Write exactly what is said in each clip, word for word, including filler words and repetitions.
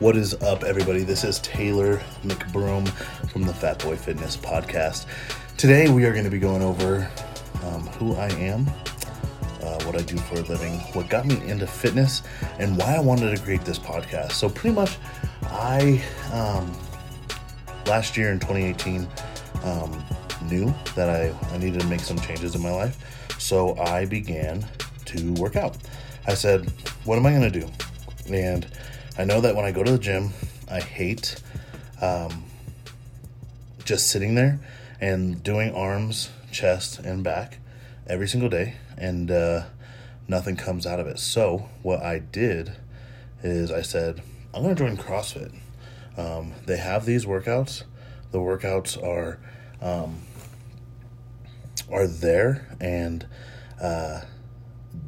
What is up, everybody? This is Taylor McBroom from the Fat Boy Fitness Podcast. Today we are going to be going over um, who I am, uh, what I do for a living, what got me into fitness, and why I wanted to create this podcast. So pretty much I, um, last year in twenty eighteen, um, knew that I, I needed to make some changes in my life. So I began to work out. I said, what am I going to do? And I know that when I go to the gym, I hate um, just sitting there and doing arms, chest, and back every single day, and uh, nothing comes out of it. So what I did is I said, I'm going to join CrossFit. Um, they have these workouts. The workouts are um, are there and uh,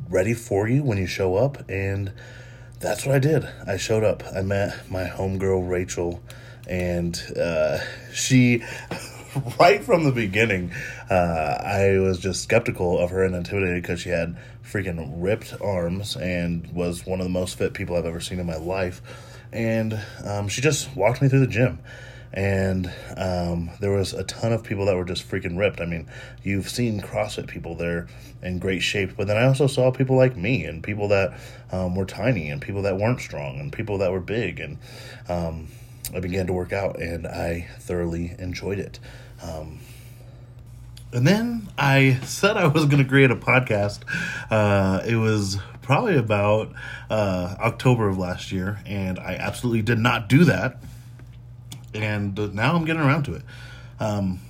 ready for you when you show up, and that's what I did. I showed up. I met my homegirl, Rachel, and uh, she, right from the beginning, uh, I was just skeptical of her and intimidated because she had freaking ripped arms and was one of the most fit people I've ever seen in my life. And um, she just walked me through the gym. And um, there was a ton of people that were just freaking ripped. I mean, you've seen CrossFit people, they're in great shape. But then I also saw people like me and people that um, were tiny and people that weren't strong and people that were big. And um, I began to work out, and I thoroughly enjoyed it. Um, and then I said I was going to create a podcast. Uh, it was probably about uh, October of last year, and I absolutely did not do that. And now I'm getting around to it. Um,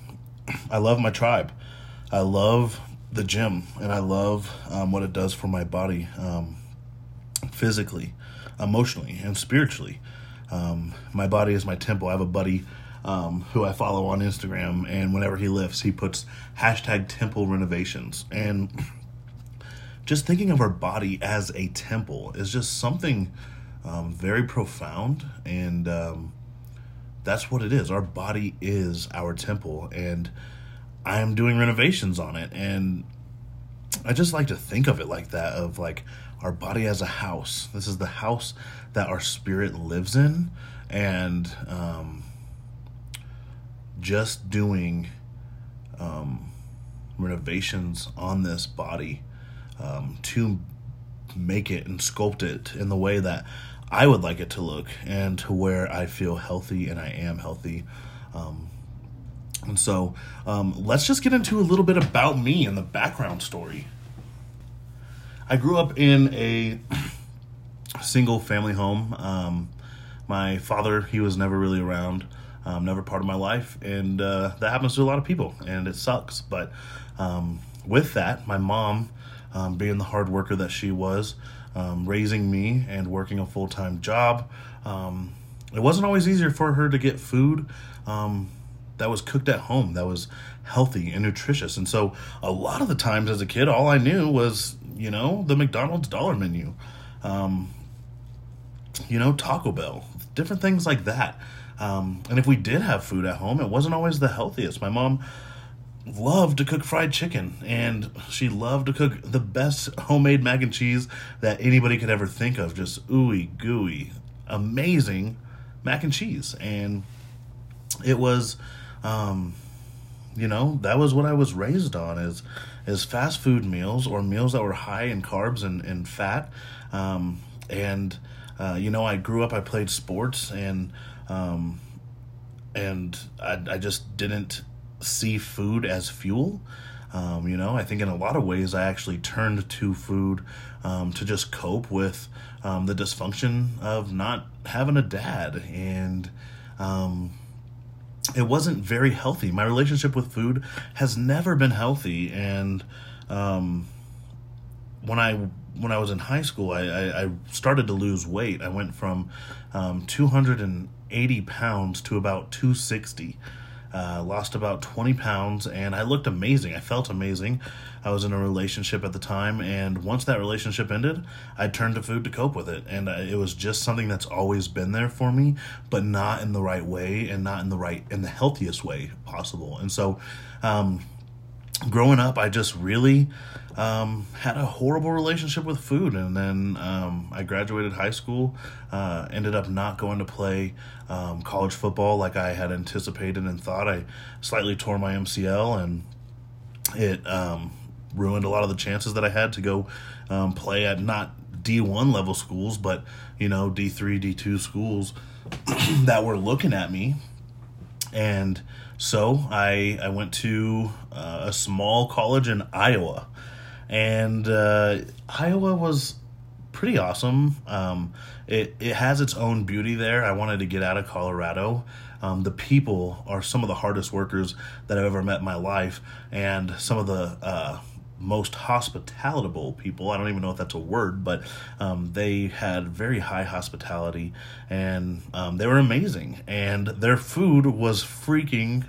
I love my tribe. I love the gym, and I love um, what it does for my body, um, physically, emotionally, and spiritually. Um, my body is my temple. I have a buddy um, who I follow on Instagram, and whenever he lifts, he puts hashtag temple renovations. And just thinking of our body as a temple is just something um, very profound, and um, that's what it is. Our body is our temple, and I am doing renovations on it. And I just like to think of it like that, of like our body as a house. This is the house that our spirit lives in. And um, just doing um, renovations on this body um, to make it and sculpt it in the way that I would like it to look, and to where I feel healthy and I am healthy. Um, and so um, let's just get into a little bit about me and the background story. I grew up in a single family home. Um, my father, he was never really around, um, never part of my life. And uh, that happens to a lot of people, and it sucks. But um, with that, my mom, um, being the hard worker that she was, Um, raising me and working a full-time job. Um, it wasn't always easier for her to get food um, that was cooked at home, that was healthy and nutritious. And so a lot of the times as a kid, all I knew was, you know, the McDonald's dollar menu, um, you know, Taco Bell, different things like that. Um, and if we did have food at home, it wasn't always the healthiest. My mom loved to cook fried chicken, and she loved to cook the best homemade mac and cheese that anybody could ever think of. Just ooey gooey, amazing mac and cheese. And it was, um, you know, that was what I was raised on, is, is fast food meals or meals that were high in carbs and, and fat. Um, and, uh, you know, I grew up, I played sports, and, um, and I, I just didn't see food as fuel. Um, you know, I think in a lot of ways, I actually turned to food um, to just cope with um, the dysfunction of not having a dad. And um, it wasn't very healthy. My relationship with food has never been healthy. And um, when I when I was in high school, I, I, I started to lose weight. I went from um, two hundred eighty pounds to about two hundred sixty. Uh, lost about twenty pounds, and I looked amazing. I felt amazing. I was in a relationship at the time, and once that relationship ended, I turned to food to cope with it. And uh, it was just something that's always been there for me, but not in the right way, and not in the right, in the healthiest way possible. And so, um, growing up, I just really um, had a horrible relationship with food. And then um, I graduated high school, uh, ended up not going to play um, college football like I had anticipated and thought. I slightly tore my M C L, and it um, ruined a lot of the chances that I had to go um, play at not D one level schools, but, you know, D three, D two schools that were looking at me. And so I I went to uh, a small college in Iowa, and uh, Iowa was pretty awesome. Um, it, it has its own beauty there. I wanted to get out of Colorado. Um, the people are some of the hardest workers that I've ever met in my life, and some of the uh, most hospitable people. I don't even know if that's a word, but um, they had very high hospitality, and um, they were amazing, and their food was freaking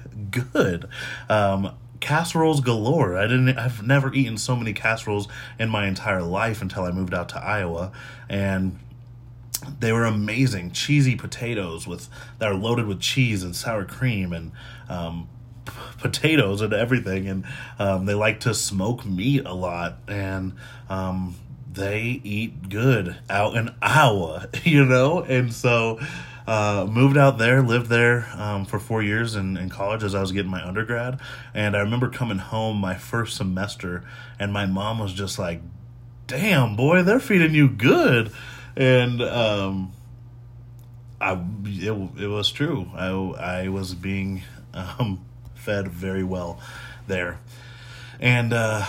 good. Um, casseroles galore. I didn't, I've never eaten so many casseroles in my entire life until I moved out to Iowa, and they were amazing. Cheesy potatoes with that are loaded with cheese and sour cream and um, p- potatoes and everything. And um, they like to smoke meat a lot, and um, they eat good out in Iowa, you know? And so uh, moved out there, lived there um, for four years in, in college as I was getting my undergrad. And I remember coming home my first semester, and my mom was just like, "Damn, boy, they're feeding you good." And um, I it, it was true. I, I was being um, fed very well there. And uh,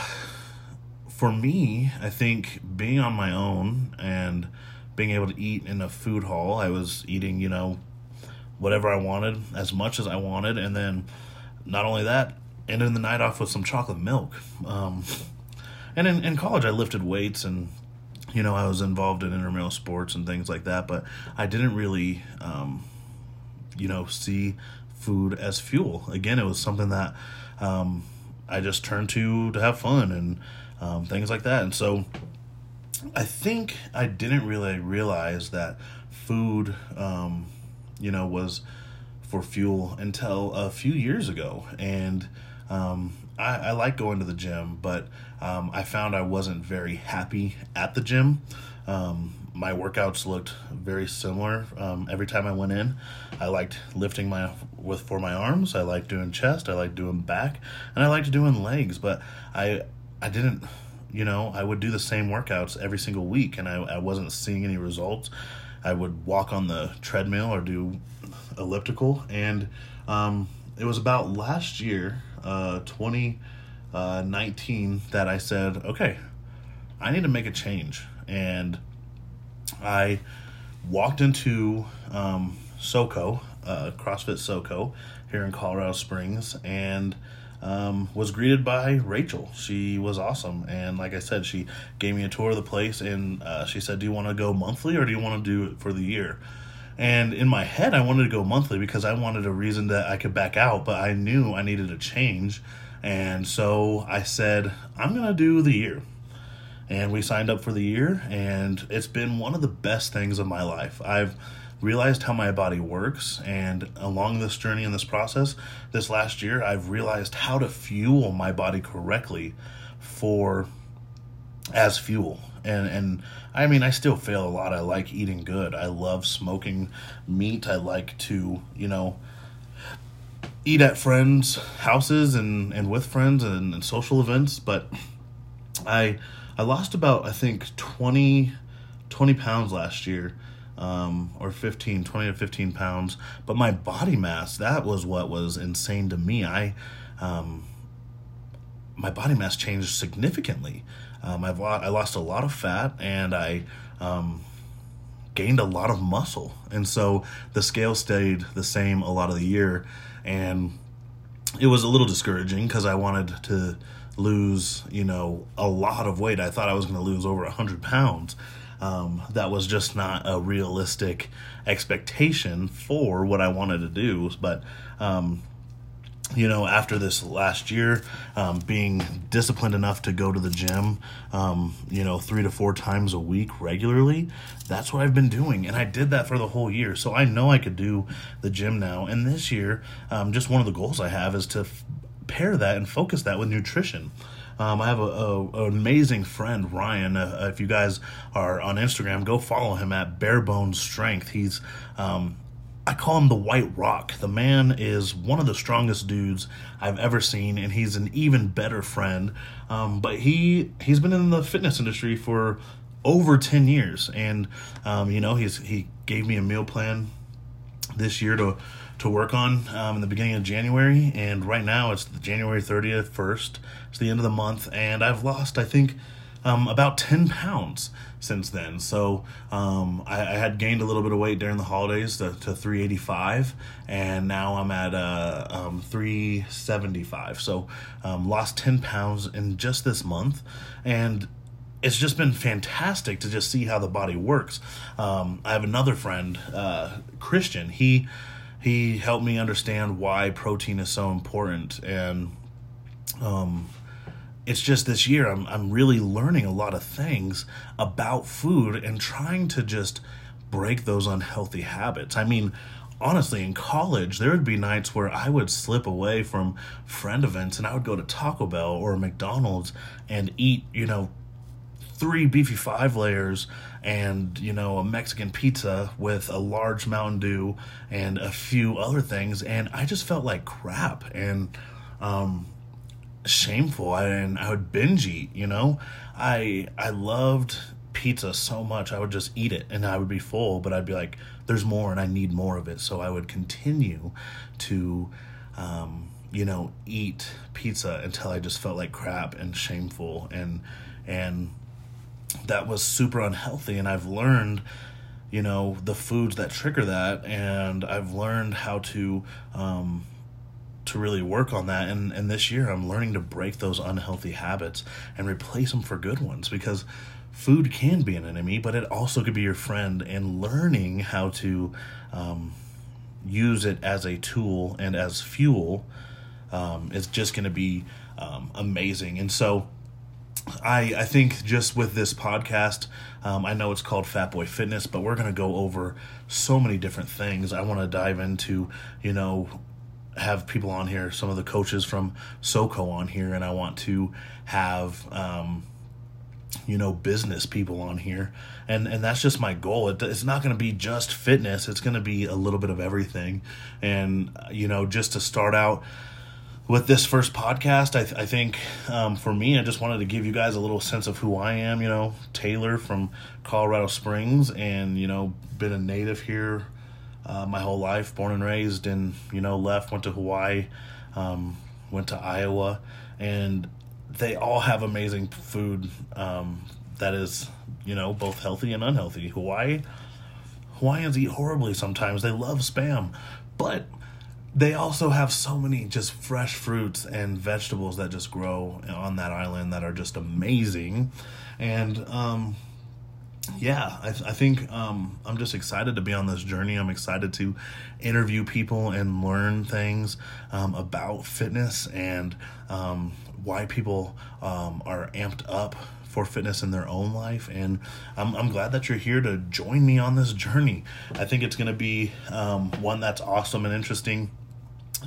for me, I think being on my own and being able to eat in a food hall, I was eating, you know, whatever I wanted, as much as I wanted. And then not only that, ended the night off with some chocolate milk. Um, and in, in college, I lifted weights, and you know, I was involved in intramural sports and things like that, but I didn't really, um, you know, see food as fuel. Again, it was something that um, I just turned to to have fun and um, things like that. And so I think I didn't really realize that food, um, you know, was for fuel until a few years ago. And um, I, I like going to the gym, but Um, I found I wasn't very happy at the gym. Um, my workouts looked very similar um, every time I went in. I liked lifting my with for my arms. I liked doing chest. I liked doing back, and I liked doing legs. But I I didn't, you know, I would do the same workouts every single week, and I, I wasn't seeing any results. I would walk on the treadmill or do elliptical, and um, it was about last year, uh, twenty. Uh, nineteen that I said, okay, I need to make a change. And I walked into um, SoCo, uh, CrossFit SoCo here in Colorado Springs, and um, was greeted by Rachel. She was awesome. And like I said, she gave me a tour of the place, and uh, she said, "Do you want to go monthly, or do you want to do it for the year?" And in my head, I wanted to go monthly because I wanted a reason that I could back out, but I knew I needed a change. And so I said, I'm going to do the year. And we signed up for the year, and it's been one of the best things of my life. I've realized how my body works, and along this journey and this process, this last year, I've realized how to fuel my body correctly for as fuel. And, and I mean, I still fail a lot. I like eating good. I love smoking meat. I like to, you know, eat at friends' houses and, and with friends and, and social events, but I I lost about, I think, twenty, twenty pounds last year, um, or fifteen, twenty to fifteen pounds, but my body mass, that was what was insane to me. I um, my body mass changed significantly. Um, I've lost, I lost a lot of fat, and I um, gained a lot of muscle, and so the scale stayed the same a lot of the year. And it was a little discouraging because I wanted to lose, you know, a lot of weight. I thought I was going to lose over one hundred pounds. Um, that was just not a realistic expectation for what I wanted to do. But, um, you know, after this last year, um, being disciplined enough to go to the gym, um, you know, three to four times a week regularly, that's what I've been doing. And I did that for the whole year. So I know I could do the gym now. And this year, um, just one of the goals I have is to f- pair that and focus that with nutrition. Um, I have a, a, an amazing friend, Ryan. Uh, if you guys are on Instagram, go follow him at Barebone Strength. He's, um, I call him the White Rock. The man is one of the strongest dudes I've ever seen, and he's an even better friend. Um, but he, he's been in the fitness industry for over ten years, and um, you know, he's he gave me a meal plan this year to to work on um, in the beginning of January, and right now it's January thirtieth, first, it's the end of the month, and I've lost, I think, um, about ten pounds since then. So um, I, I had gained a little bit of weight during the holidays to, to three eighty-five, and now I'm at uh, um, three seventy-five, so um, lost ten pounds in just this month, and it's just been fantastic to just see how the body works. Um, I have another friend, uh, Christian. He he helped me understand why protein is so important, and um, it's just this year I'm I'm really learning a lot of things about food and trying to just break those unhealthy habits. I mean, honestly, in college, there would be nights where I would slip away from friend events and I would go to Taco Bell or McDonald's and eat, you know, three beefy five layers and, you know, a Mexican pizza with a large Mountain Dew and a few other things. And I just felt like crap and um, shameful. I, and I would binge eat, you know. I I loved pizza so much. I would just eat it and I would be full, but I'd be like, there's more and I need more of it. So I would continue to, um, you know, eat pizza until I just felt like crap and shameful and and... that was super unhealthy, and I've learned, you know, the foods that trigger that, and I've learned how to um, to really work on that, and, and this year I'm learning to break those unhealthy habits and replace them for good ones, because food can be an enemy, but it also could be your friend, and learning how to um, use it as a tool and as fuel um, is just going to be um, amazing. And so I, I think just with this podcast, um, I know it's called Fat Boy Fitness, but we're going to go over so many different things. I want to dive into, you know, have people on here, some of the coaches from SoCo on here, and I want to have, um, you know, business people on here. And, and that's just my goal. It, it's not going to be just fitness. It's going to be a little bit of everything. And, you know, just to start out, with this first podcast, I, th- I think um, for me, I just wanted to give you guys a little sense of who I am. You know, Taylor from Colorado Springs, and, you know, been a native here uh, my whole life, born and raised, and, you know, left, went to Hawaii, um, went to Iowa, and they all have amazing food um, that is, you know, both healthy and unhealthy. Hawaii, Hawaiians eat horribly sometimes. They love Spam, but they also have so many just fresh fruits and vegetables that just grow on that island that are just amazing. And, um, yeah, I, th- I think, um, I'm just excited to be on this journey. I'm excited to interview people and learn things, um, about fitness and, um, why people, um, are amped up for fitness in their own life. And I'm I'm glad that you're here to join me on this journey. I think it's going to be, um, one that's awesome and interesting.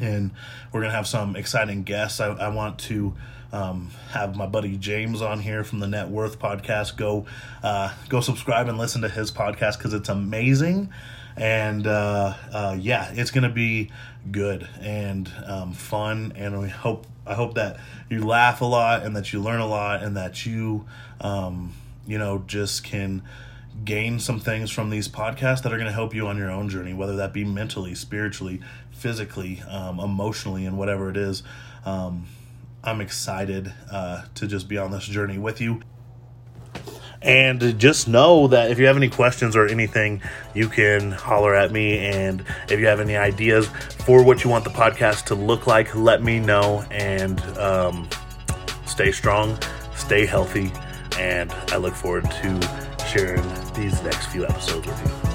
And we're going to have some exciting guests. I, I want to um, have my buddy James on here from the Net Worth podcast. Go uh, go subscribe and listen to his podcast because it's amazing. And uh, uh, yeah, it's going to be good and um, fun. And we hope I hope that you laugh a lot and that you learn a lot and that you, um, you know, just can gain some things from these podcasts that are going to help you on your own journey, whether that be mentally, spiritually, physically, um, emotionally, and whatever it is. Um, I'm excited uh, to just be on this journey with you. And just know that if you have any questions or anything, you can holler at me. And if you have any ideas for what you want the podcast to look like, let me know. And um, stay strong, stay healthy, and I look forward to sharing these next few episodes with you.